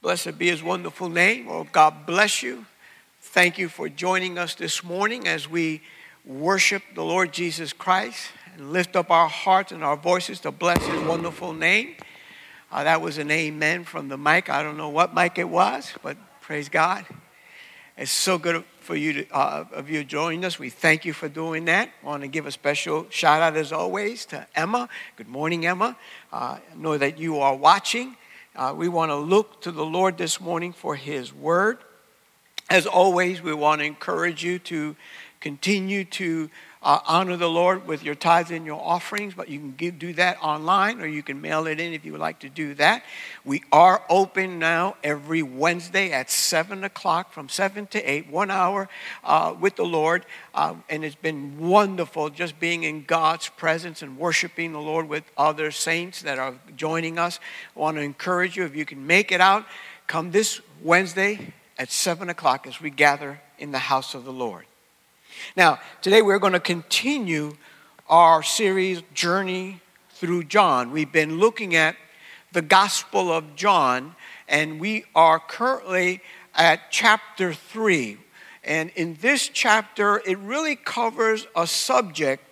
Blessed be his wonderful name. Oh, God bless you. Thank you for joining us this morning as we worship the Lord Jesus Christ and lift up our hearts and our voices to bless his wonderful name. That was an amen from the mic. I don't know what mic it was, but praise God. It's so good for you of you joining us. We thank you for doing that. I want to give a special shout out, as always, to Emma. Good morning, Emma. I know that you are watching. We want to look to the Lord this morning for his word. As always, we want to encourage you to continue to honor the Lord with your tithes and your offerings, but you can do that online or you can mail it in if you would like to do that. We are open now every Wednesday at 7 o'clock from 7 to 8, 1 hour with the Lord. And it's been wonderful just being in God's presence and worshiping the Lord with other saints that are joining us. I want to encourage you, if you can make it out, come this Wednesday at 7 o'clock as we gather in the house of the Lord. Now, today we're going to continue our series, Journey Through John. We've been looking at the Gospel of John, and we are currently at chapter 3. And in this chapter, it really covers a subject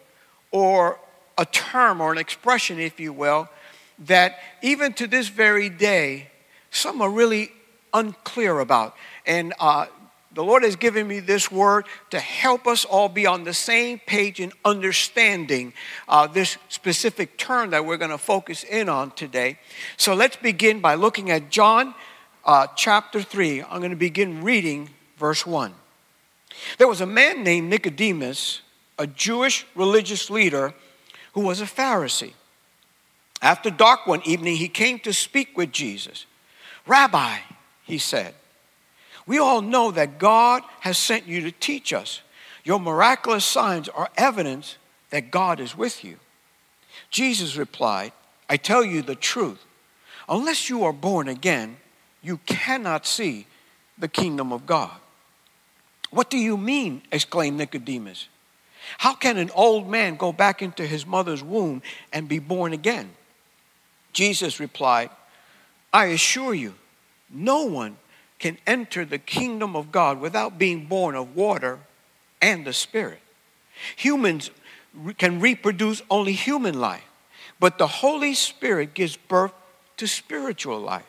or a term or an expression, if you will, that even to this very day, some are really unclear about. And the Lord has given me this word to help us all be on the same page in understanding this specific term that we're going to focus in on today. So let's begin by looking at John chapter 3. I'm going to begin reading verse 1. There was a man named Nicodemus, a Jewish religious leader who was a Pharisee. After dark one evening, he came to speak with Jesus. "Rabbi," he said, "we all know that God has sent you to teach us. Your miraculous signs are evidence that God is with you." Jesus replied, "I tell you the truth. Unless you are born again, you cannot see the kingdom of God." "What do you mean?" exclaimed Nicodemus. "How can an old man go back into his mother's womb and be born again?" Jesus replied, "I assure you, no one can enter the kingdom of God without being born of water and the Spirit. Humans can reproduce only human life, but the Holy Spirit gives birth to spiritual life.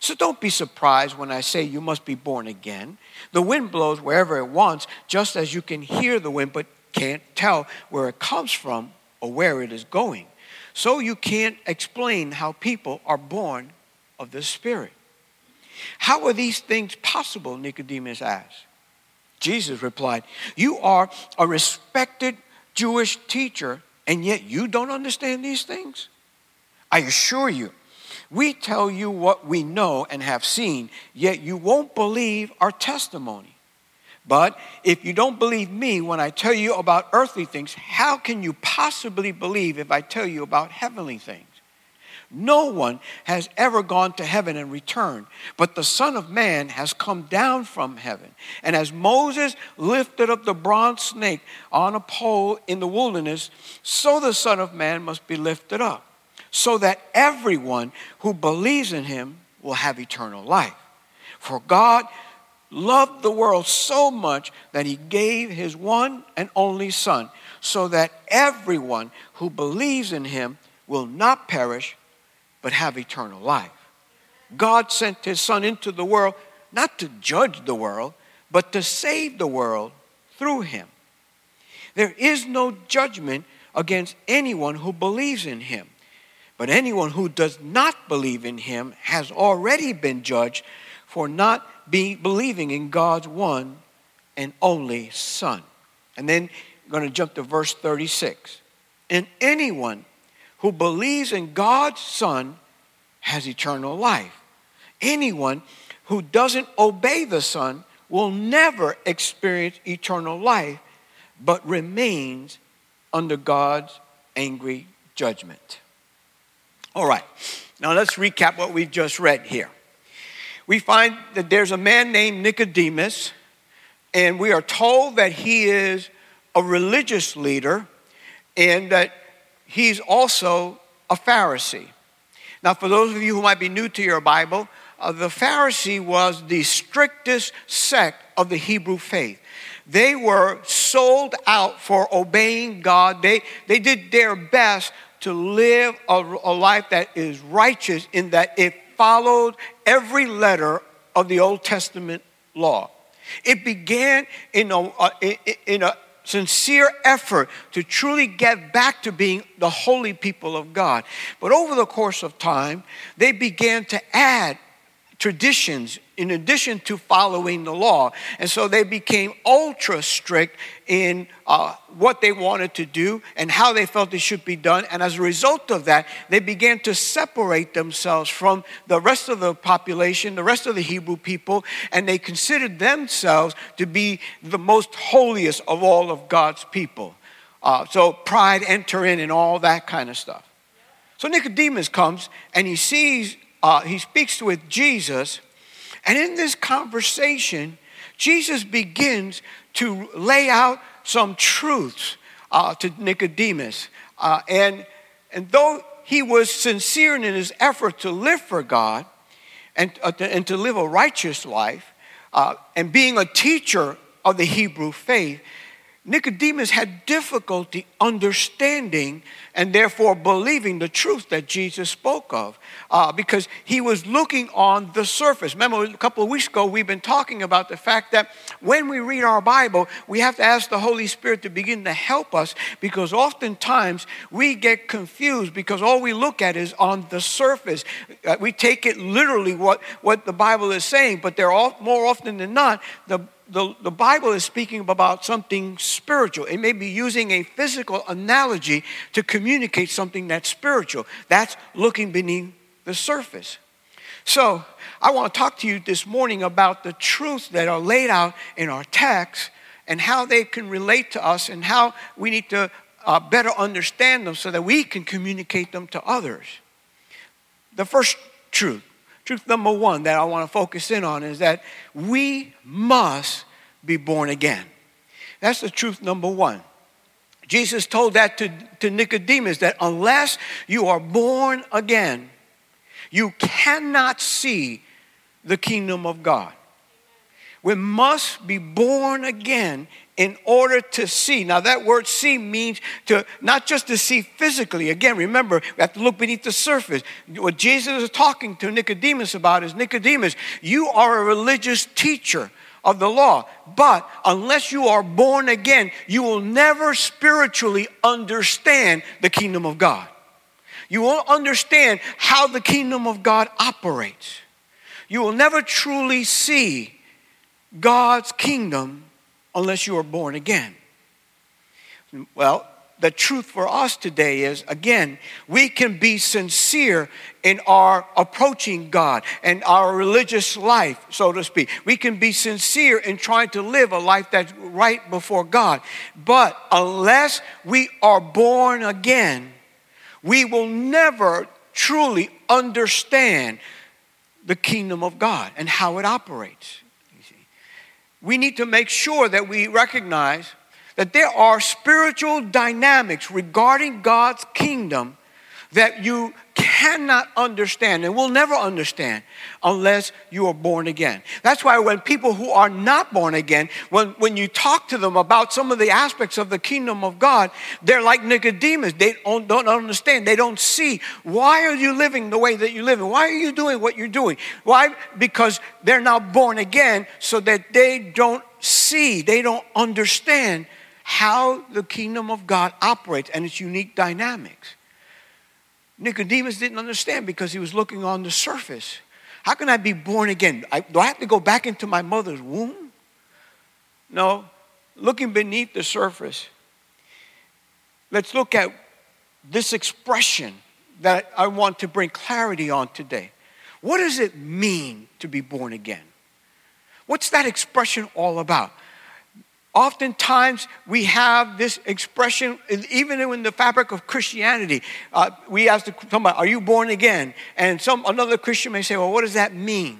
So don't be surprised when I say you must be born again. The wind blows wherever it wants, just as you can hear the wind but can't tell where it comes from or where it is going. So you can't explain how people are born of the Spirit." "How are these things possible?" Nicodemus asked. Jesus replied, "You are a respected Jewish teacher, and yet you don't understand these things? I assure you, we tell you what we know and have seen, yet you won't believe our testimony. But if you don't believe me when I tell you about earthly things, how can you possibly believe if I tell you about heavenly things? No one has ever gone to heaven and returned, but the Son of Man has come down from heaven. And as Moses lifted up the bronze snake on a pole in the wilderness, so the Son of Man must be lifted up, so that everyone who believes in him will have eternal life. For God loved the world so much that he gave his one and only Son, so that everyone who believes in him will not perish, but have eternal life. God sent his Son into the world, not to judge the world, but to save the world through him. There is no judgment against anyone who believes in him. But anyone who does not believe in him has already been judged for not believing in God's one and only Son." And then I'm going to jump to verse 36. "And anyone who believes in God's Son has eternal life. Anyone who doesn't obey the Son will never experience eternal life, but remains under God's angry judgment." All right, now let's recap what we've just read here. We find that there's a man named Nicodemus, and we are told that he is a religious leader and that he's also a Pharisee. Now, for those of you who might be new to your Bible, the Pharisee was the strictest sect of the Hebrew faith. They were sold out for obeying God. They did their best to live a life that is righteous in that it followed every letter of the Old Testament law. It began in a sincere effort to truly get back to being the holy people of God. But over the course of time, they began to add traditions in addition to following the law. And so they became ultra strict in what they wanted to do and how they felt it should be done. And as a result of that, they began to separate themselves from the rest of the population, the rest of the Hebrew people, and they considered themselves to be the most holiest of all of God's people. So pride entered in and all that kind of stuff. So Nicodemus comes and he sees, he speaks with Jesus. And in this conversation, Jesus begins to lay out some truths to Nicodemus. And though he was sincere in his effort to live for God and to live a righteous life, and being a teacher of the Hebrew faith, Nicodemus had difficulty understanding and therefore believing the truth that Jesus spoke of because he was looking on the surface. Remember, a couple of weeks ago, we've been talking about the fact that when we read our Bible, we have to ask the Holy Spirit to begin to help us because oftentimes we get confused because all we look at is on the surface. We take it literally what the Bible is saying, but more often than not, the Bible is speaking about something spiritual. It may be using a physical analogy to communicate something that's spiritual. That's looking beneath the surface. So I want to talk to you this morning about the truths that are laid out in our text and how they can relate to us and how we need to better understand them so that we can communicate them to others. The first truth. Truth number one that I want to focus in on is that we must be born again. That's the truth number one. Jesus told that to Nicodemus, that unless you are born again, you cannot see the kingdom of God. We must be born again in order to see. Now that word see means to not just to see physically. Again, remember, we have to look beneath the surface. What Jesus is talking to Nicodemus about is, Nicodemus, you are a religious teacher of the law, but unless you are born again, you will never spiritually understand the kingdom of God. You won't understand how the kingdom of God operates. You will never truly see God's kingdom unless you are born again. Well, the truth for us today is, again, we can be sincere in our approaching God and our religious life, so to speak. We can be sincere in trying to live a life that's right before God. But unless we are born again, we will never truly understand the kingdom of God and how it operates. We need to make sure that we recognize that there are spiritual dynamics regarding God's kingdom that you cannot understand and will never understand unless you are born again. That's why when people who are not born again, when you talk to them about some of the aspects of the kingdom of God, they're like Nicodemus. They don't understand. They don't see. Why are you living the way that you're living? Why are you doing what you're doing? Why? Because they're not born again, so that they don't see, they don't understand how the kingdom of God operates and its unique dynamics. Nicodemus didn't understand because he was looking on the surface. How can I be born again? Do I have to go back into my mother's womb? No, looking beneath the surface. Let's look at this expression that I want to bring clarity on today. What does it mean to be born again? What's that expression all about? Oftentimes, we have this expression, even in the fabric of Christianity. We ask somebody, are you born again? And another Christian may say, well, what does that mean?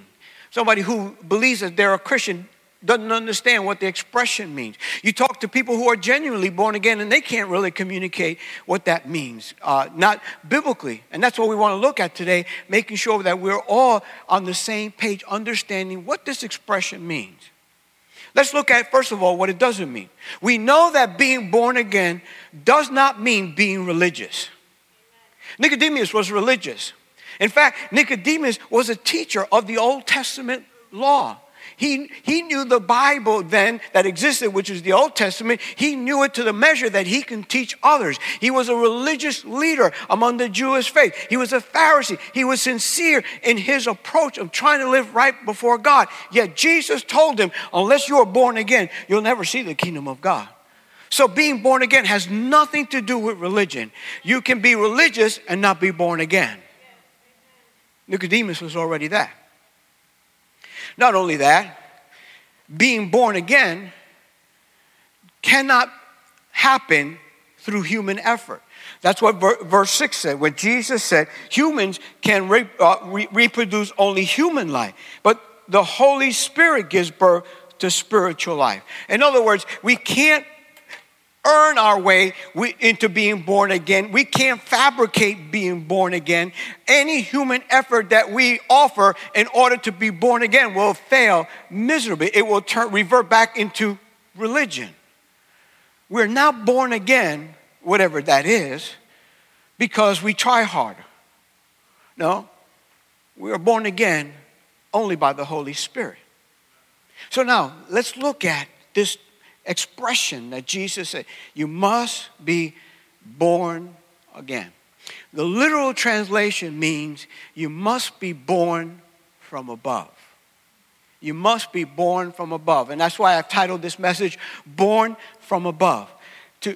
Somebody who believes that they're a Christian doesn't understand what the expression means. You talk to people who are genuinely born again, and they can't really communicate what that means, not biblically. And that's what we want to look at today, making sure that we're all on the same page, understanding what this expression means. Let's look at, first of all, what it doesn't mean. We know that being born again does not mean being religious. Nicodemus was religious. In fact, Nicodemus was a teacher of the Old Testament law. He knew the Bible then that existed, which is the Old Testament. He knew it to the measure that he can teach others. He was a religious leader among the Jewish faith. He was a Pharisee. He was sincere in his approach of trying to live right before God. Yet Jesus told him, unless you are born again, you'll never see the kingdom of God. So being born again has nothing to do with religion. You can be religious and not be born again. Nicodemus was already that. Not only that, being born again cannot happen through human effort. That's what verse 6 said. When Jesus said, humans can reproduce only human life, but the Holy Spirit gives birth to spiritual life. In other words, we can't earn our way into being born again. We can't fabricate being born again. Any human effort that we offer in order to be born again will fail miserably. It will revert back into religion. We're not born again, whatever that is, because we try harder. No, we are born again only by the Holy Spirit. So now, let's look at this expression that Jesus said, you must be born again. The literal translation means you must be born from above. You must be born from above. And that's why I've titled this message, Born from Above.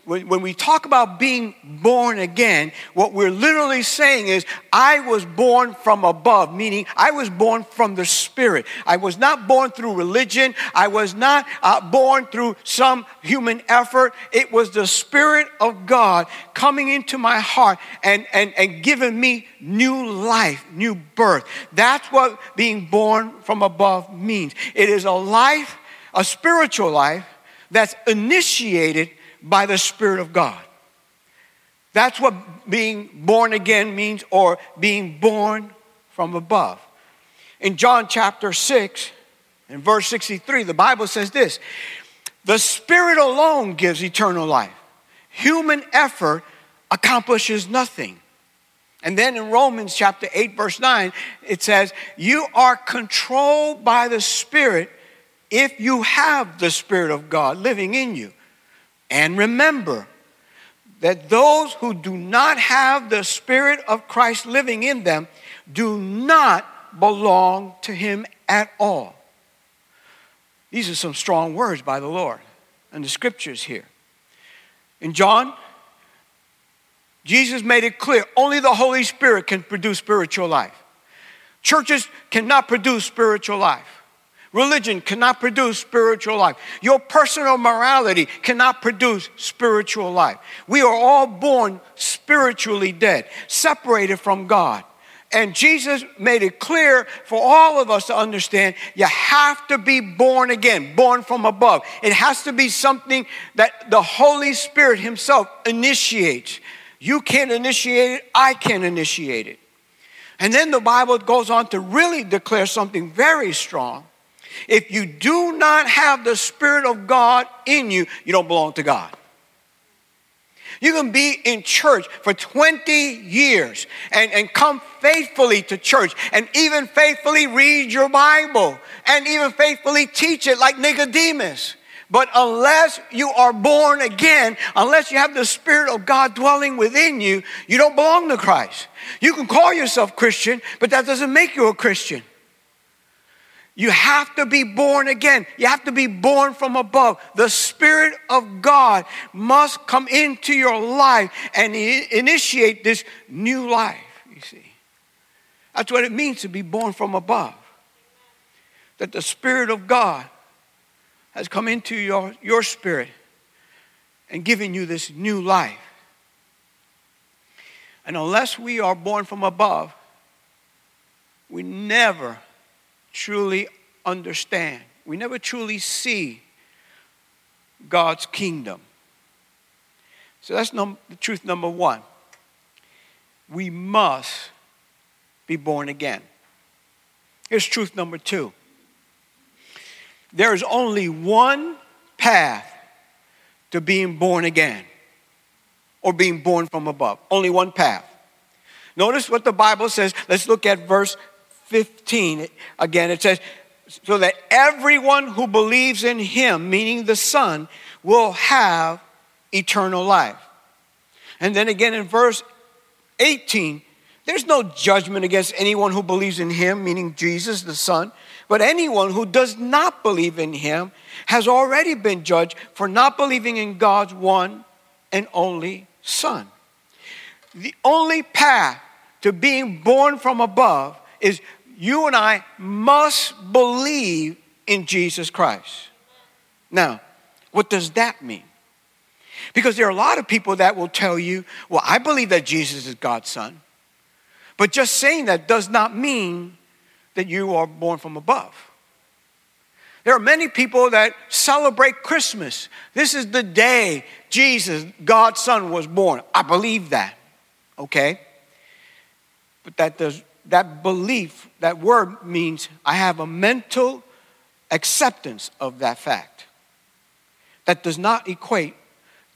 When we talk about being born again, what we're literally saying is, I was born from above, meaning I was born from the Spirit. I was not born through religion. I was not born through some human effort. It was the Spirit of God coming into my heart and giving me new life, new birth. That's what being born from above means. It is a life, a spiritual life, that's initiated by the Spirit of God. That's what being born again means, or being born from above. In John chapter 6, in verse 63, the Bible says this, the Spirit alone gives eternal life. Human effort accomplishes nothing. And then in Romans chapter 8, verse 9, it says, you are controlled by the Spirit if you have the Spirit of God living in you. And remember that those who do not have the Spirit of Christ living in them do not belong to Him at all. These are some strong words by the Lord and the scriptures here. In John, Jesus made it clear, only the Holy Spirit can produce spiritual life. Churches cannot produce spiritual life. Religion cannot produce spiritual life. Your personal morality cannot produce spiritual life. We are all born spiritually dead, separated from God. And Jesus made it clear for all of us to understand, you have to be born again, born from above. It has to be something that the Holy Spirit Himself initiates. You can't initiate it, I can't initiate it. And then the Bible goes on to really declare something very strong. If you do not have the Spirit of God in you, you don't belong to God. You can be in church for 20 years and come faithfully to church and even faithfully read your Bible and even faithfully teach it like Nicodemus. But unless you are born again, unless you have the Spirit of God dwelling within you, you don't belong to Christ. You can call yourself Christian, but that doesn't make you a Christian. You have to be born again. You have to be born from above. The Spirit of God must come into your life and initiate this new life, you see. That's what it means to be born from above. That the Spirit of God has come into your spirit and given you this new life. And unless we are born from above, we never truly understand. We never truly see God's kingdom. So that's truth number one. We must be born again. Here's truth number two. There is only one path to being born again or being born from above. Only one path. Notice what the Bible says. Let's look at verse 15. Again, it says, so that everyone who believes in him, meaning the Son, will have eternal life. And then again in verse 18, there's no judgment against anyone who believes in him, meaning Jesus, the Son. But anyone who does not believe in him has already been judged for not believing in God's one and only Son. The only path to being born from above is you and I must believe in Jesus Christ. Now, what does that mean? Because there are a lot of people that will tell you, well, I believe that Jesus is God's Son. But just saying that does not mean that you are born from above. There are many people that celebrate Christmas. This is the day Jesus, God's Son, was born. I believe that. Okay? But that belief, that word means I have a mental acceptance of that fact. That does not equate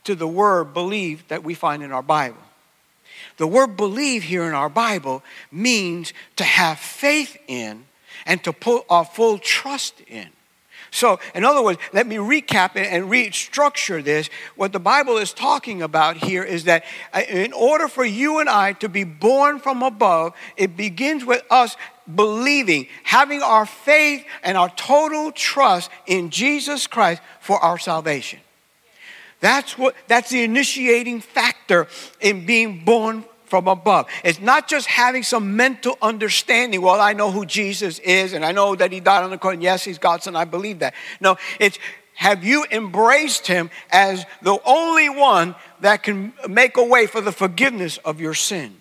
to the word believe that we find in our Bible. The word believe here in our Bible means to have faith in and to put our full trust in. So, in other words, let me recap and restructure this. What the Bible is talking about here is that in order for you and I to be born from above, it begins with us believing, having our faith and our total trust in Jesus Christ for our salvation. That's the initiating factor in being born from above. It's not just having some mental understanding. Well, I know who Jesus is, and I know that he died on the cross. And yes, he's God's Son. I believe that. No, it's have you embraced him as the only one that can make a way for the forgiveness of your sins?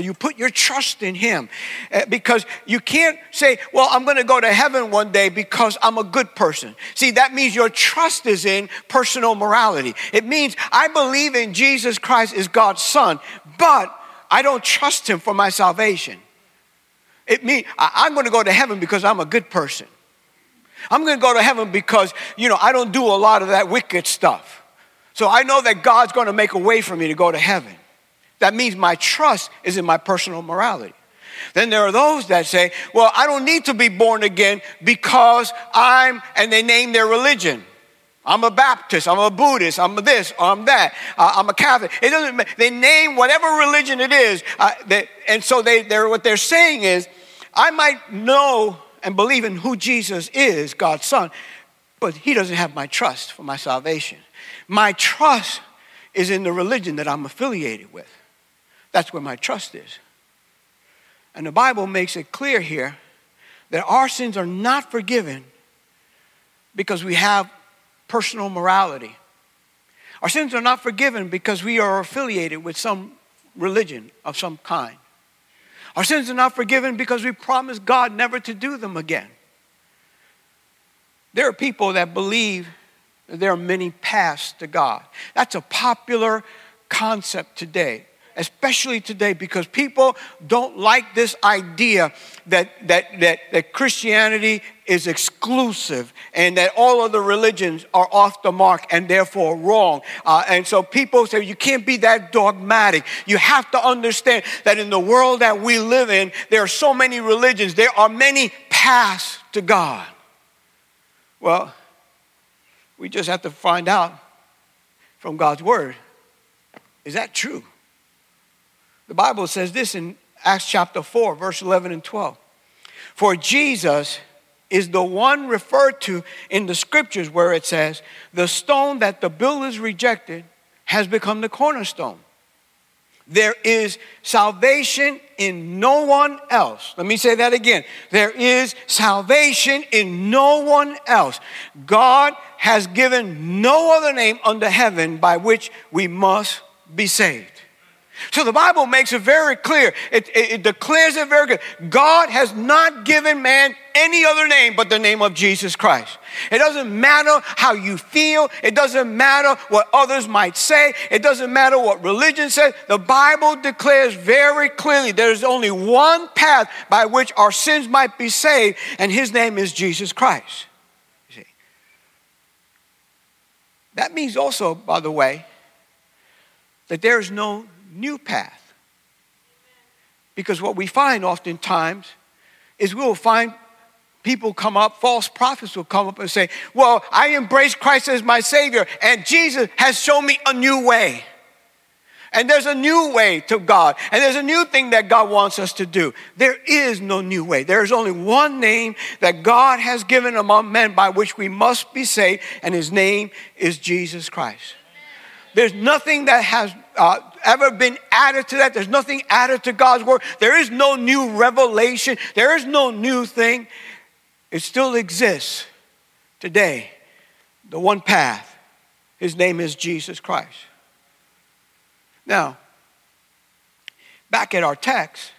You put your trust in him because you can't say, well, I'm going to go to heaven one day because I'm a good person. See, that means your trust is in personal morality. It means I believe in Jesus Christ as God's Son, but I don't trust him for my salvation. It means I'm going to go to heaven because I'm a good person. I'm going to go to heaven because, I don't do a lot of that wicked stuff. So I know that God's going to make a way for me to go to heaven. That means my trust is in my personal morality. Then there are those that say, well, I don't need to be born again because and they name their religion. I'm a Baptist, I'm a Buddhist, I'm this, I'm that, I'm a Catholic. It doesn't matter. They name whatever religion it is. What they're saying is, I might know and believe in who Jesus is, God's Son, but he doesn't have my trust for my salvation. My trust is in the religion that I'm affiliated with. That's where my trust is. And the Bible makes it clear here that our sins are not forgiven because we have personal morality. Our sins are not forgiven because we are affiliated with some religion of some kind. Our sins are not forgiven because we promised God never to do them again. There are people that believe that there are many paths to God. That's a popular concept today. Especially today, because people don't like this idea that Christianity is exclusive and that all other religions are off the mark and therefore wrong. And so people say, you can't be that dogmatic. You have to understand that in the world that we live in, there are so many religions. There are many paths to God. Well, we just have to find out from God's word, is that true? The Bible says this in Acts chapter 4, verse 11 and 12. For Jesus is the one referred to in the scriptures where it says, the stone that the builders rejected has become the cornerstone. There is salvation in no one else. Let me say that again. There is salvation in no one else. God has given no other name under heaven by which we must be saved. So the Bible makes it very clear. It declares it very clear. God has not given man any other name but the name of Jesus Christ. It doesn't matter how you feel. It doesn't matter what others might say. It doesn't matter what religion says. The Bible declares very clearly there's only one path by which our sins might be saved, and his name is Jesus Christ. You see? That means also, by the way, that there is no new path. Because what we find oftentimes is we'll find people come up, false prophets will come up and say, well, I embrace Christ as my Savior, and Jesus has shown me a new way. And there's a new way to God, and there's a new thing that God wants us to do. There is no new way. There is only one name that God has given among men by which we must be saved, and his name is Jesus Christ. There's nothing that has ever been added to that. There's nothing added to God's word. There is no new revelation. There is no new thing. It still exists today. The one path. His name is Jesus Christ. Now, back at our text,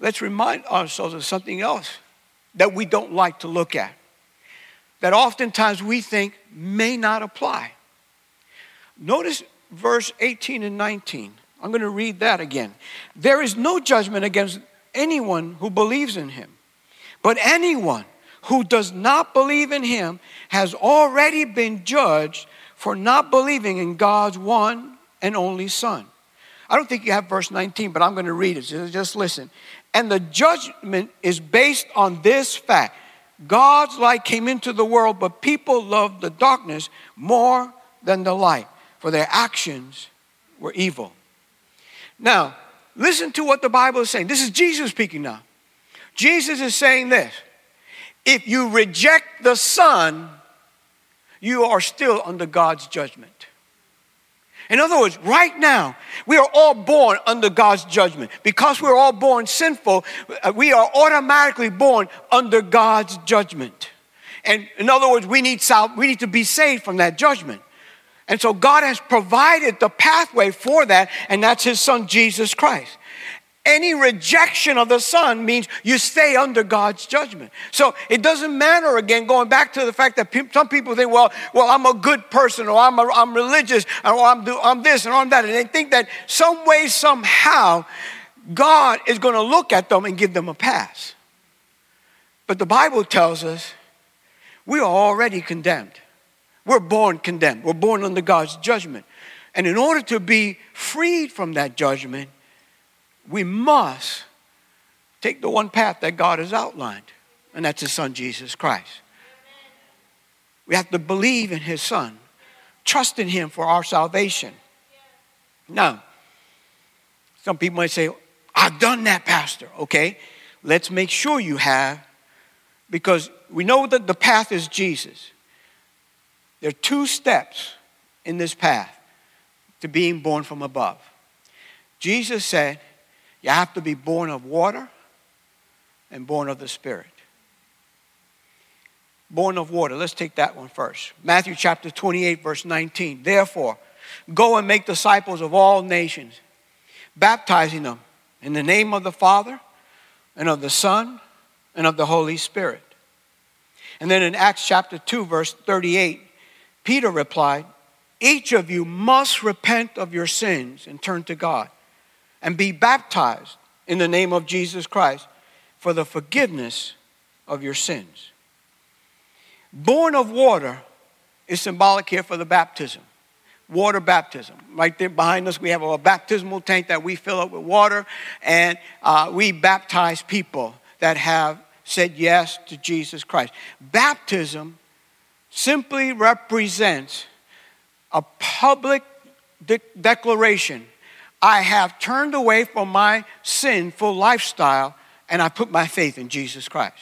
let's remind ourselves of something else that we don't like to look at, that oftentimes we think may not apply. Notice verse 18 and 19. I'm going to read that again. There is no judgment against anyone who believes in him, but anyone who does not believe in him has already been judged for not believing in God's one and only Son. I don't think you have verse 19, but I'm going to read it. Just listen. And the judgment is based on this fact. God's light came into the world, but people loved the darkness more than the light, for their actions were evil. Now, listen to what the Bible is saying. This is Jesus speaking now. Jesus is saying this. If you reject the Son, you are still under God's judgment. In other words, right now, we are all born under God's judgment. Because we're all born sinful, we are automatically born under God's judgment. And in other words, we need to be saved from that judgment. And so God has provided the pathway for that, and that's his Son, Jesus Christ. Any rejection of the Son means you stay under God's judgment. So it doesn't matter, again, going back to the fact that some people think, well, I'm a good person, or I'm religious, or I'm this, and I'm that. And they think that some way, somehow, God is going to look at them and give them a pass. But the Bible tells us we are already condemned. We're born condemned. We're born under God's judgment. And in order to be freed from that judgment, we must take the one path that God has outlined, and that's his Son, Jesus Christ. We have to believe in his Son, trust in him for our salvation. Now, some people might say, I've done that, Pastor. Okay, let's make sure you have, because we know that the path is Jesus. There are two steps in this path to being born from above. Jesus said, you have to be born of water and born of the Spirit. Born of water. Let's take that one first. Matthew chapter 28, verse 19. Therefore, go and make disciples of all nations, baptizing them in the name of the Father and of the Son and of the Holy Spirit. And then in Acts chapter 2, verse 38, Peter replied, each of you must repent of your sins and turn to God and be baptized in the name of Jesus Christ for the forgiveness of your sins. Born of water is symbolic here for the baptism, water baptism. Right there behind us, we have a baptismal tank that we fill up with water, and we baptize people that have said yes to Jesus Christ. Baptism simply represents a public declaration. I have turned away from my sinful lifestyle, and I put my faith in Jesus Christ.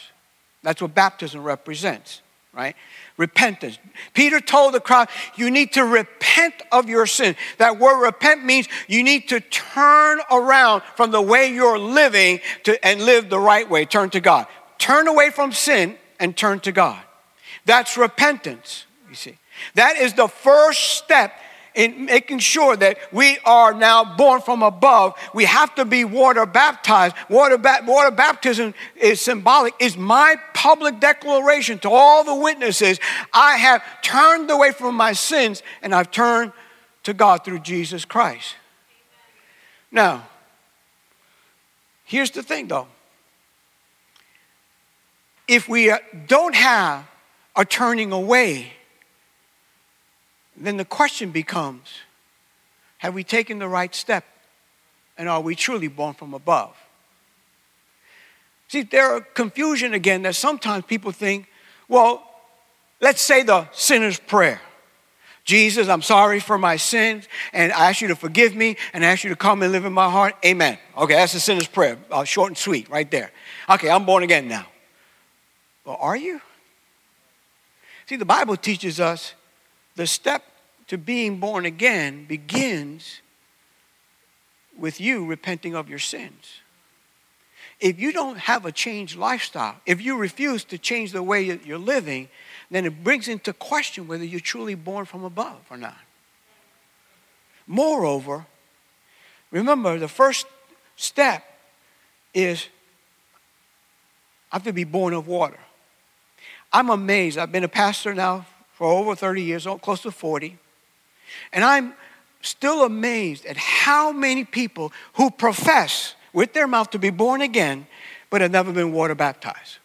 That's what baptism represents, right? Repentance. Peter told the crowd, you need to repent of your sin. That word repent means you need to turn around from the way you're living and live the right way. Turn to God. Turn away from sin and turn to God. That's repentance, you see. That is the first step in making sure that we are now born from above, we have to be water baptized. Water baptism is symbolic. It's my public declaration to all the witnesses. I have turned away from my sins and I've turned to God through Jesus Christ. Now, here's the thing though. If we don't have a turning away, then the question becomes, have we taken the right step? And are we truly born from above? See, there are confusion again that sometimes people think, well, let's say the sinner's prayer. Jesus, I'm sorry for my sins, and I ask you to forgive me, and I ask you to come and live in my heart. Amen. Okay, that's the sinner's prayer. Short and sweet right there. Okay, I'm born again now. Well, are you? See, the Bible teaches us the step to being born again begins with you repenting of your sins. If you don't have a changed lifestyle, if you refuse to change the way you're living, then it brings into question whether you're truly born from above or not. Moreover, remember the first step is I have to be born of water. I'm amazed. I've been a pastor now for over 30 years, close to 40. And I'm still amazed at how many people who profess with their mouth to be born again, but have never been water baptized.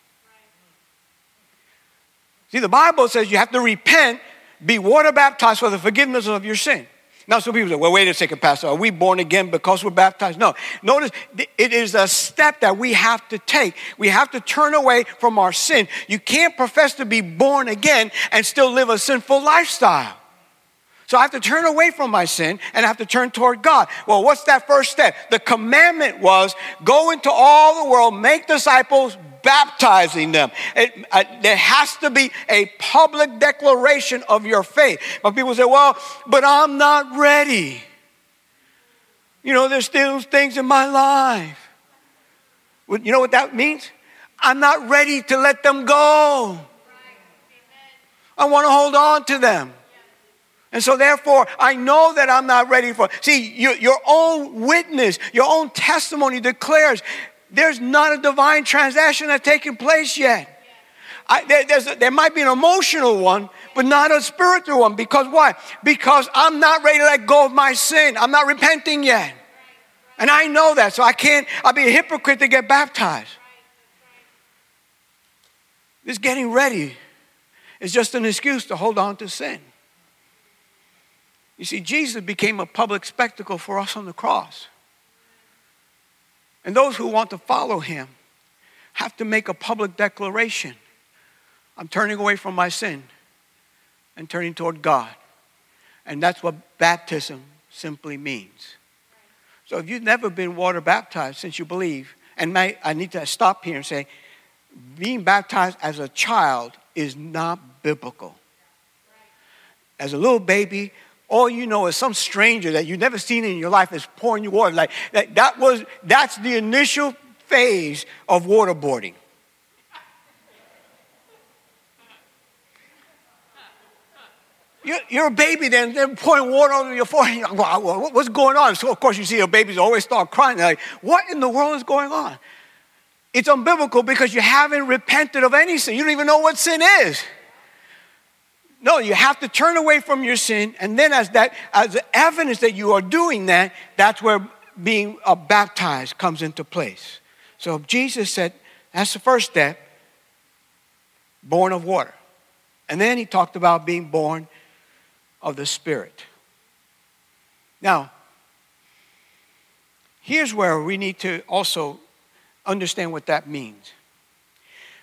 See, the Bible says you have to repent, be water baptized for the forgiveness of your sin. Now, some people say, well, wait a second, Pastor. Are we born again because we're baptized? No. Notice, it is a step that we have to take. We have to turn away from our sin. You can't profess to be born again and still live a sinful lifestyle. So I have to turn away from my sin and I have to turn toward God. Well, what's that first step? The commandment was go into all the world, make disciples, baptizing them. There has to be a public declaration of your faith. But people say, well, but I'm not ready. You know, there's still things in my life. Well, you know what that means? I'm not ready to let them go. I want to hold on to them. And so therefore, I know that I'm not ready for it. See, your own witness, your own testimony declares there's not a divine transaction that's taken place yet. There might be an emotional one, but not a spiritual one. Because why? Because I'm not ready to let go of my sin. I'm not repenting yet. And I know that, so I'll be a hypocrite to get baptized. This getting ready is just an excuse to hold on to sin. You see, Jesus became a public spectacle for us on the cross. And those who want to follow him have to make a public declaration. I'm turning away from my sin and turning toward God. And that's what baptism simply means. So if you've never been water baptized since you believe, I need to stop here and say, being baptized as a child is not biblical. As a little baby, all you know is some stranger that you've never seen in your life is pouring you water. Like that's the initial phase of waterboarding. You're a baby, then they're pouring water over your forehead. You're like, wow, what's going on? So of course you see your babies always start crying. They're like, what in the world is going on? It's unbiblical because you haven't repented of any sin. You don't even know what sin is. No, you have to turn away from your sin, and then as evidence that you are doing that, that's where being baptized comes into place. So Jesus said, that's the first step, born of water. And then he talked about being born of the Spirit. Now, here's where we need to also understand what that means.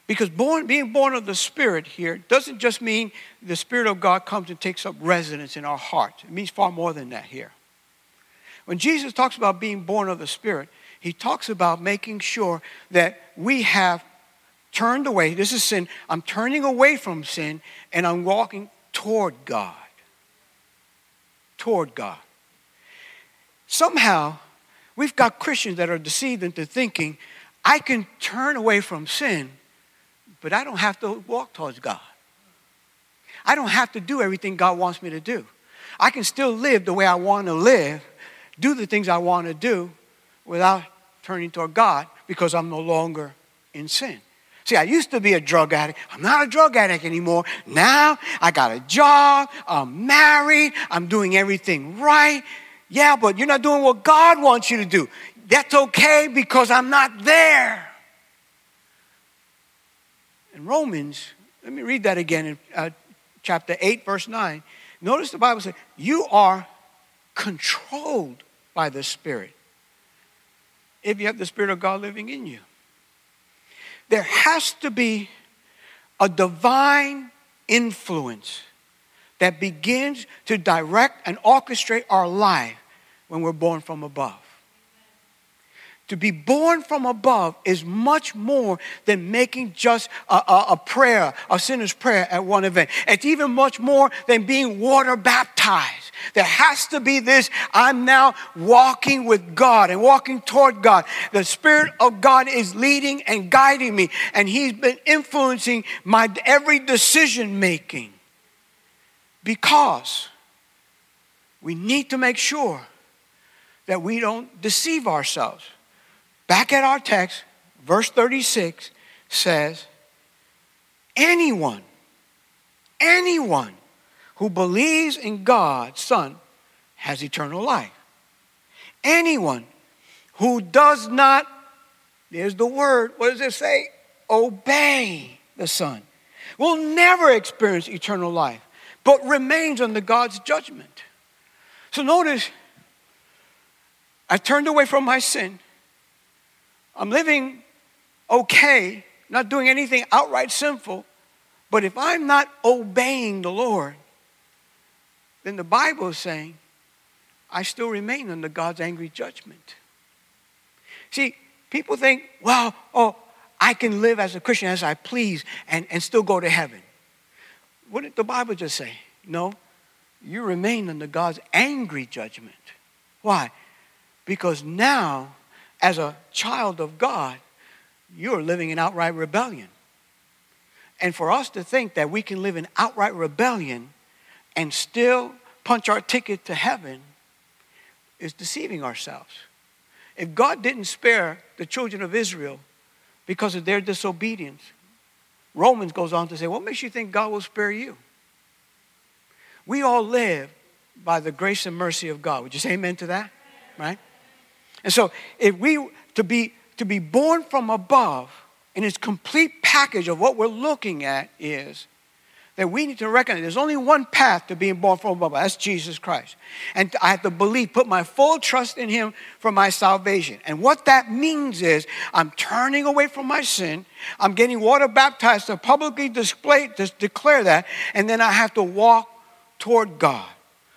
Because being born of the Spirit here doesn't just mean the Spirit of God comes and takes up residence in our hearts. It means far more than that here. When Jesus talks about being born of the Spirit, he talks about making sure that we have turned away. This is sin. I'm turning away from sin and I'm walking toward God. Toward God. Somehow, we've got Christians that are deceived into thinking, I can turn away from sin, but I don't have to walk towards God. I don't have to do everything God wants me to do. I can still live the way I want to live, do the things I want to do without turning toward God because I'm no longer in sin. See, I used to be a drug addict. I'm not a drug addict anymore. Now I got a job. I'm married. I'm doing everything right. Yeah, but you're not doing what God wants you to do. That's okay because I'm not there. In Romans, let me read that again in chapter 8, verse 9. Notice the Bible says, you are controlled by the Spirit if you have the Spirit of God living in you. There has to be a divine influence that begins to direct and orchestrate our life when we're born from above. To be born from above is much more than making just a prayer, a sinner's prayer at one event. It's even much more than being water baptized. There has to be this, I'm now walking with God and walking toward God. The Spirit of God is leading and guiding me, and He's been influencing my every decision making. Because we need to make sure that we don't deceive ourselves. Back at our text, verse 36 says, anyone who believes in God's Son has eternal life. Anyone who does not, there's the word, what does it say? Obey the Son, will never experience eternal life, but remains under God's judgment. So notice, I turned away from my sin. I'm living okay, not doing anything outright sinful, but if I'm not obeying the Lord, then the Bible is saying, I still remain under God's angry judgment. See, people think, well, I can live as a Christian as I please and still go to heaven. Wouldn't the Bible just say, no, you remain under God's angry judgment. Why? Because now, as a child of God, you're living in outright rebellion. And for us to think that we can live in outright rebellion and still punch our ticket to heaven is deceiving ourselves. If God didn't spare the children of Israel because of their disobedience, Romans goes on to say, what makes you think God will spare you? We all live by the grace and mercy of God. Would you say amen to that? Right? And so if we to be born from above, in its complete package of what we're looking at is that we need to recognize there's only one path to being born from above. That's Jesus Christ. And I have to believe, put my full trust in Him for my salvation. And what that means is I'm turning away from my sin. I'm getting water baptized to publicly display, to declare that. And then I have to walk toward God,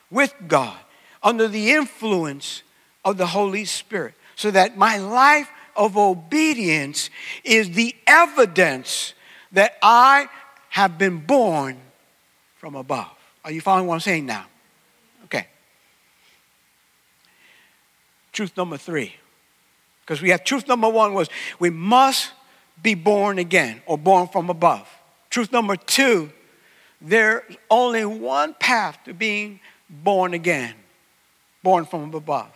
with God, under the influence of the Holy Spirit, so that my life of obedience is the evidence that I have been born from above. Are you following what I'm saying now? Okay. Truth number 3. Because we have truth number 1 was we must be born again or born from above. Truth number 2, there's only one path to being born again, born from above.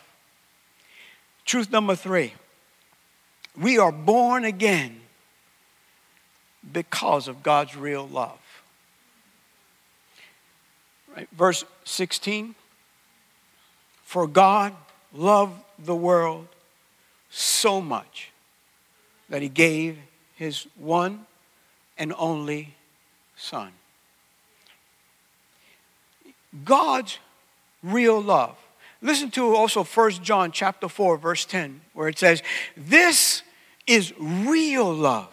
Truth number 3, we are born again because of God's real love. Right? Verse 16, for God loved the world so much that He gave His one and only Son. God's real love. Listen to also 1 John chapter 4, verse 10, where it says, this is real love.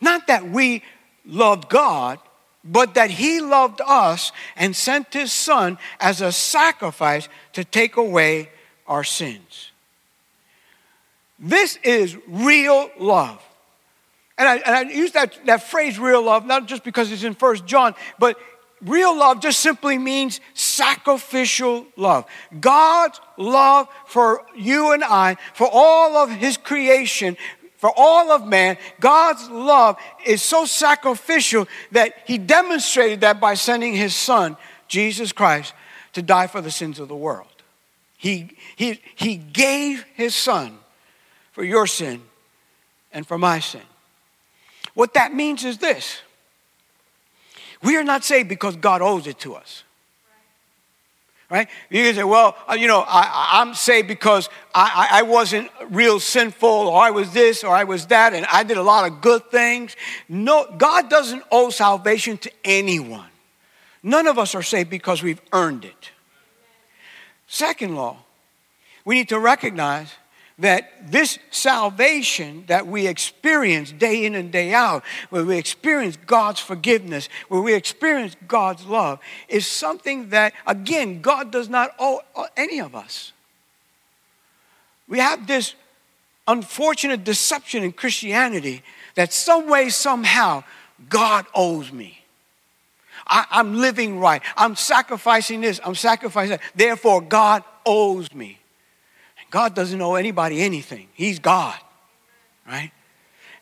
Not that we loved God, but that He loved us and sent His Son as a sacrifice to take away our sins. This is real love. And I use that phrase, real love, not just because it's in 1 John, but real love just simply means sacrificial love. God's love for you and I, for all of His creation, for all of man, God's love is so sacrificial that He demonstrated that by sending His Son, Jesus Christ, to die for the sins of the world. He gave his son for your sin and for my sin. What that means is this. We are not saved because God owes it to us. Right? You can say, well, you know, I'm saved because I wasn't real sinful, or I was this, or I was that, and I did a lot of good things. No, God doesn't owe salvation to anyone. None of us are saved because we've earned it. Second law, we need to recognize that this salvation that we experience day in and day out, where we experience God's forgiveness, where we experience God's love, is something that, again, God does not owe any of us. We have this unfortunate deception in Christianity that some way, somehow, God owes me. I'm living right. I'm sacrificing this. I'm sacrificing that. Therefore, God owes me. God doesn't owe anybody anything. He's God, right?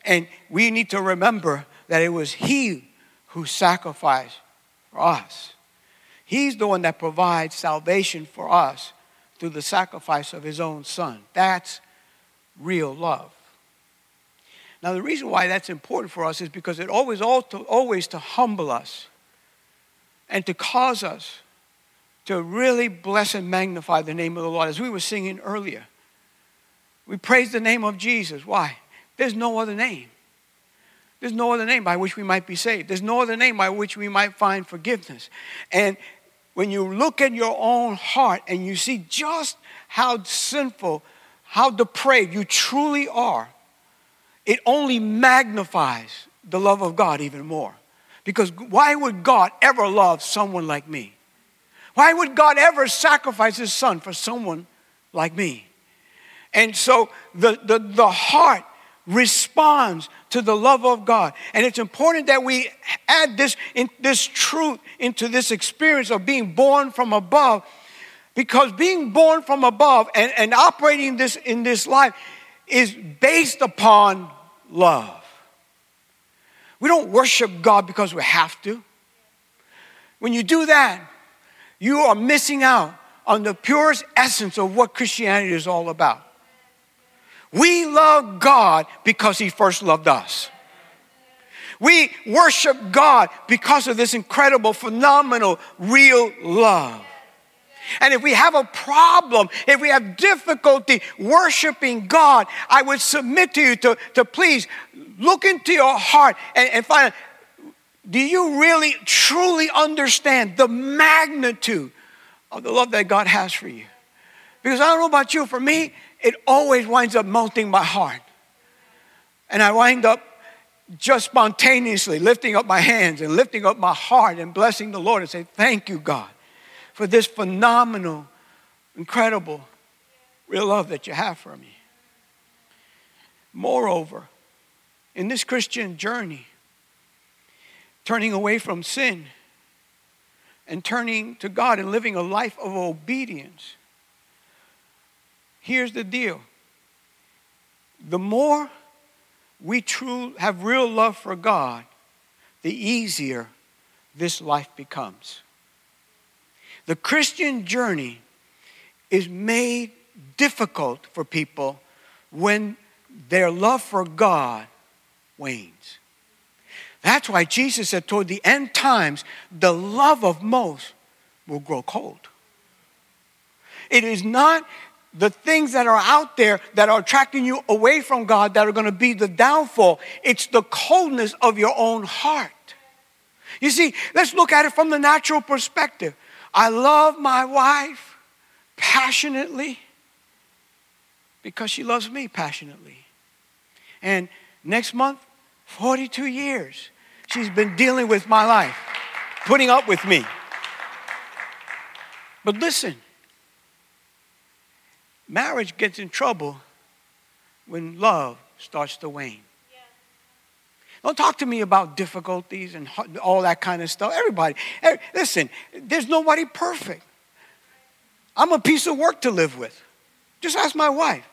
And we need to remember that it was he who sacrificed for us. He's the one that provides salvation for us through the sacrifice of his own son. That's real love. Now, the reason why that's important for us is because it always to humble us and to cause us to really bless and magnify the name of the Lord. As we were singing earlier, we praise the name of Jesus. Why? There's no other name. There's no other name by which we might be saved. There's no other name by which we might find forgiveness. And when you look at your own heart and you see just how sinful, how depraved you truly are, it only magnifies the love of God even more. Because why would God ever love someone like me? Why would God ever sacrifice his son for someone like me? And so the heart responds to the love of God. And it's important that we add this truth into this experience of being born from above, because being born from above and operating this in this life is based upon love. We don't worship God because we have to. When you do that, you are missing out on the purest essence of what Christianity is all about. We love God because he first loved us. We worship God because of this incredible, phenomenal, real love. And if we have a problem, if we have difficulty worshiping God, I would submit to you to please look into your heart and find out, do you really, truly understand the magnitude of the love that God has for you? Because I don't know about you, for me, it always winds up melting my heart. And I wind up just spontaneously lifting up my hands and lifting up my heart and blessing the Lord and say, thank you, God, for this phenomenal, incredible, real love that you have for me. Moreover, in this Christian journey, turning away from sin and turning to God and living a life of obedience. Here's the deal. The more we truly have real love for God, the easier this life becomes. The Christian journey is made difficult for people when their love for God wanes. That's why Jesus said toward the end times, the love of most will grow cold. It is not the things that are out there that are attracting you away from God that are going to be the downfall. It's the coldness of your own heart. You see, let's look at it from the natural perspective. I love my wife passionately because she loves me passionately. And next month, 42 years, she's been dealing with my life, putting up with me. But listen, marriage gets in trouble when love starts to wane. Don't talk to me about difficulties and all that kind of stuff. Everybody, listen, there's nobody perfect. I'm a piece of work to live with. Just ask my wife.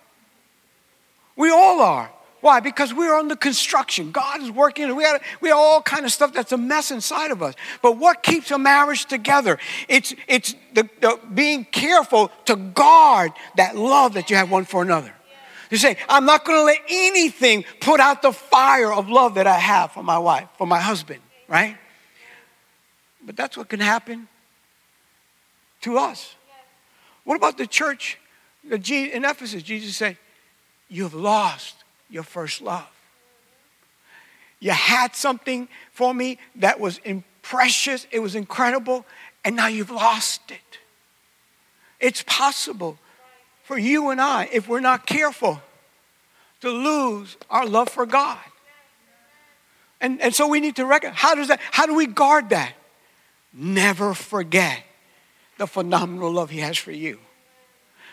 We all are. Why? Because we're under construction. God is working, and we have all kind of stuff that's a mess inside of us. But what keeps a marriage together? It's the being careful to guard that love that you have one for another. You say, I'm not going to let anything put out the fire of love that I have for my wife, for my husband, right? But that's what can happen to us. What about the church in Ephesus? Jesus said, you have lost your first love. You had something for me that was precious. It was incredible. And now you've lost it. It's possible for you and I, if we're not careful, to lose our love for God. And so we need to recognize, how do we guard that? Never forget the phenomenal love he has for you.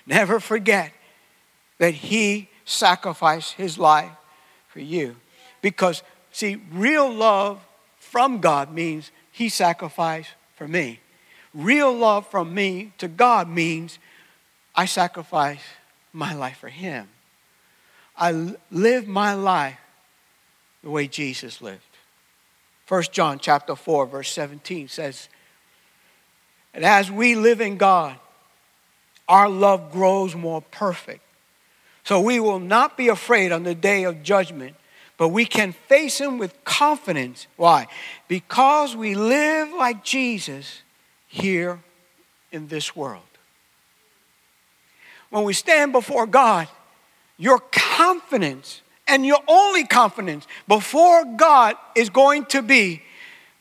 Never forget that he sacrificed his life for you. Because, see, real love from God means he sacrificed for me. Real love from me to God means I sacrifice my life for him. I live my life the way Jesus lived. 1 John chapter 4, verse 17 says, and as we live in God, our love grows more perfect. So we will not be afraid on the day of judgment, but we can face him with confidence. Why? Because we live like Jesus here in this world. When we stand before God, your confidence and your only confidence before God is going to be,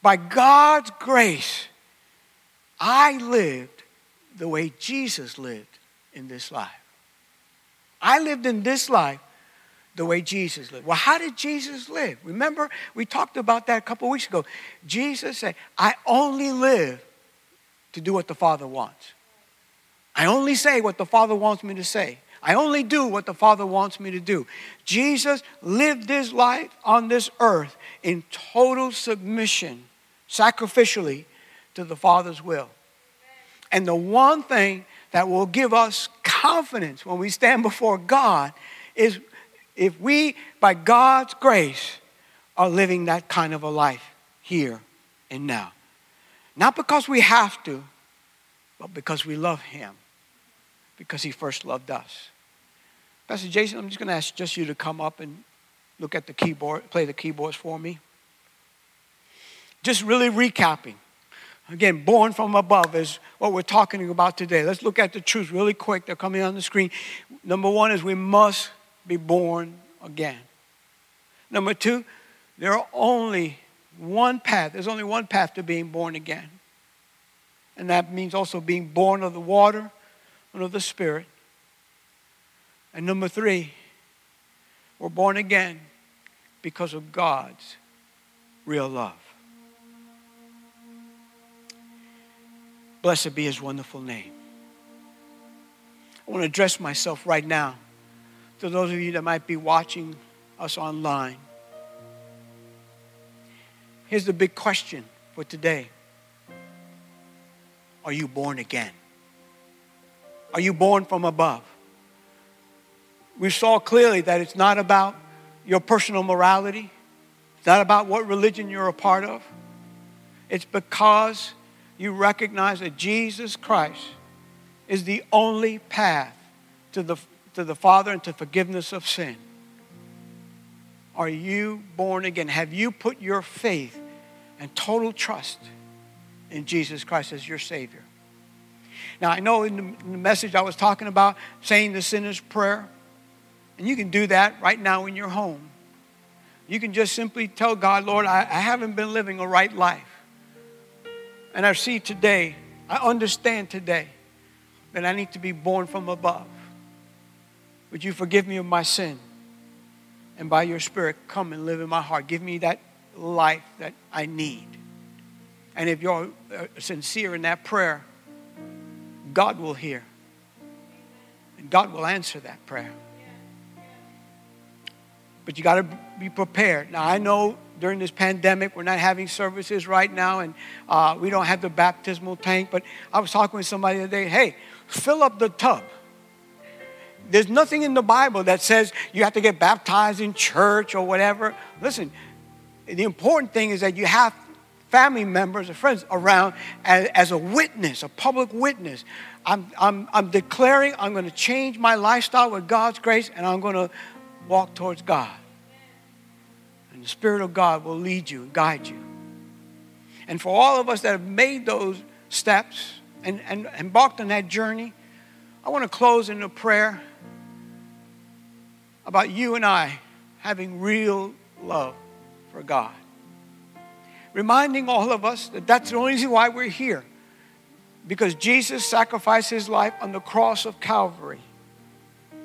by God's grace, I lived the way Jesus lived in this life. I lived in this life the way Jesus lived. Well, how did Jesus live? Remember, we talked about that a couple weeks ago. Jesus said, I only live to do what the Father wants. I only say what the Father wants me to say. I only do what the Father wants me to do. Jesus lived his life on this earth in total submission, sacrificially, to the Father's will. And the one thing that will give us confidence when we stand before God is if we, by God's grace, are living that kind of a life here and now. Not because we have to, but because we love him, because he first loved us. Pastor Jason, I'm just going to ask just you to come up and look at the keyboard, play the keyboards for me. Just really recapping. Again, born from above is what we're talking about today. Let's look at the truth really quick. They're coming on the screen. Number one is we must be born again. Number two, there's only one path to being born again. And that means also being born of the water and of the Spirit. And number three, we're born again because of God's real love. Blessed be his wonderful name. I want to address myself right now to those of you that might be watching us online. Here's the big question for today. Are you born again? Are you born from above? We saw clearly that it's not about your personal morality. It's not about what religion you're a part of. It's because you recognize that Jesus Christ is the only path to the Father and to forgiveness of sin. Are you born again? Have you put your faith and total trust in Jesus Christ as your Savior? Now, I know in the message I was talking about saying the sinner's prayer, and you can do that right now in your home. You can just simply tell God, Lord, I haven't been living a right life. And I see today, I understand today that I need to be born from above. Would you forgive me of my sin? And by your Spirit, come and live in my heart. Give me that life that I need. And if you're sincere in that prayer, God will hear. And God will answer that prayer. But you got to be prepared. Now, I know during this pandemic, we're not having services right now, and we don't have the baptismal tank. But I was talking with somebody the other day, hey, fill up the tub. There's nothing in the Bible that says you have to get baptized in church or whatever. Listen, the important thing is that you have family members or friends around as a witness, a public witness. I'm declaring I'm going to change my lifestyle with God's grace, and I'm going to walk towards God. And the Spirit of God will lead you and guide you. And for all of us that have made those steps and embarked on that journey, I want to close in a prayer about you and I having real love for God. Reminding all of us that that's the only reason why we're here. Because Jesus sacrificed his life on the cross of Calvary.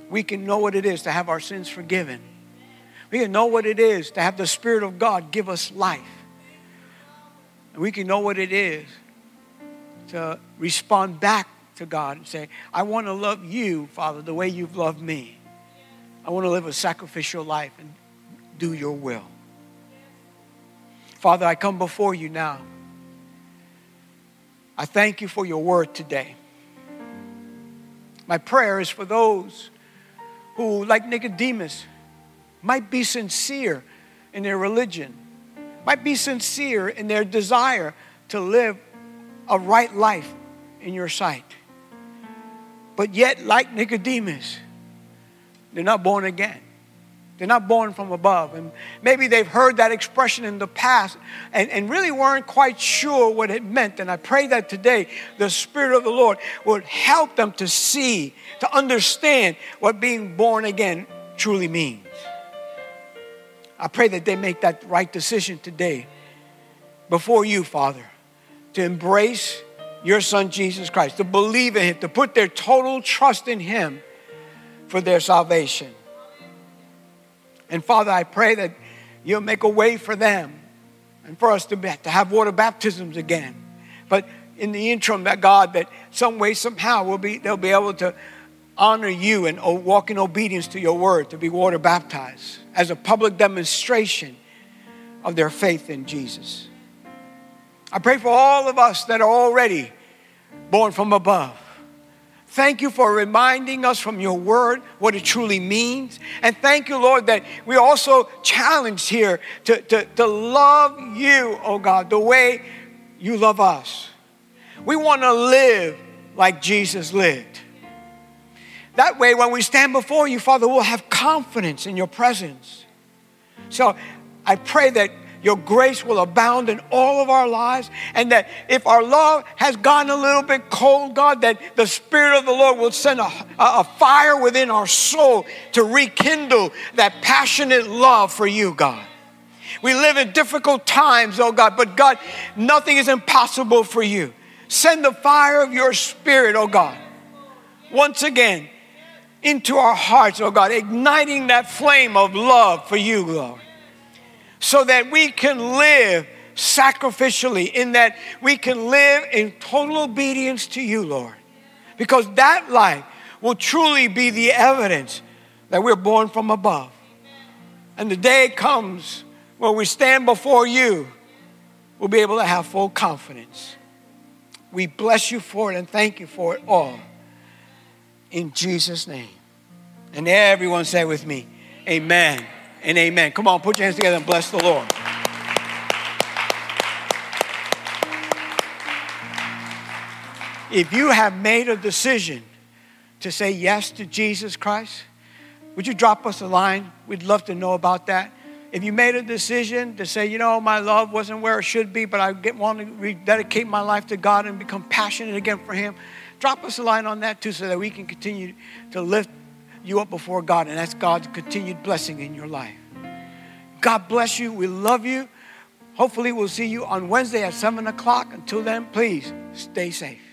We can know what it is to have our sins forgiven. We can know what it is to have the Spirit of God give us life. And we can know what it is to respond back to God and say, I want to love you, Father, the way you've loved me. I want to live a sacrificial life and do your will. Father, I come before you now. I thank you for your word today. My prayer is for those who, like Nicodemus, might be sincere in their religion, might be sincere in their desire to live a right life in your sight. But yet, like Nicodemus, they're not born again. They're not born from above. And maybe they've heard that expression in the past and really weren't quite sure what it meant. And I pray that today the Spirit of the Lord would help them to see, to understand what being born again truly means. I pray that they make that right decision today before you, Father, to embrace your Son, Jesus Christ, to believe in him, to put their total trust in him for their salvation. And Father, I pray that you'll make a way for them and for us to have water baptisms again. But in the interim, that God, that some way, somehow, they'll be able to honor you and walk in obedience to your word, to be water baptized as a public demonstration of their faith in Jesus. I pray for all of us that are already born from above. Thank you for reminding us from your word what it truly means. And thank you, Lord, that we are also challenged here to love you, oh God, the way you love us. We want to live like Jesus lived. That way, when we stand before you, Father, we'll have confidence in your presence. So I pray that your grace will abound in all of our lives, and that if our love has gotten a little bit cold, God, that the Spirit of the Lord will send a fire within our soul to rekindle that passionate love for you, God. We live in difficult times, oh God, but God, nothing is impossible for you. Send the fire of your Spirit, oh God, once again into our hearts, oh God, igniting that flame of love for you, Lord. So that we can live sacrificially, in that we can live in total obedience to you, Lord. Because that life will truly be the evidence that we're born from above. And the day comes when we stand before you, we'll be able to have full confidence. We bless you for it and thank you for it all. In Jesus' name. And everyone say with me, amen. And amen. Come on, put your hands together and bless the Lord. If you have made a decision to say yes to Jesus Christ, would you drop us a line? We'd love to know about that. If you made a decision to say, you know, my love wasn't where it should be, but I want to rededicate my life to God and become passionate again for him, drop us a line on that too, so that we can continue to lift you up before God and ask God's continued blessing in your life. God bless you. We love you. Hopefully we'll see you on Wednesday at 7:00. Until then, please stay safe.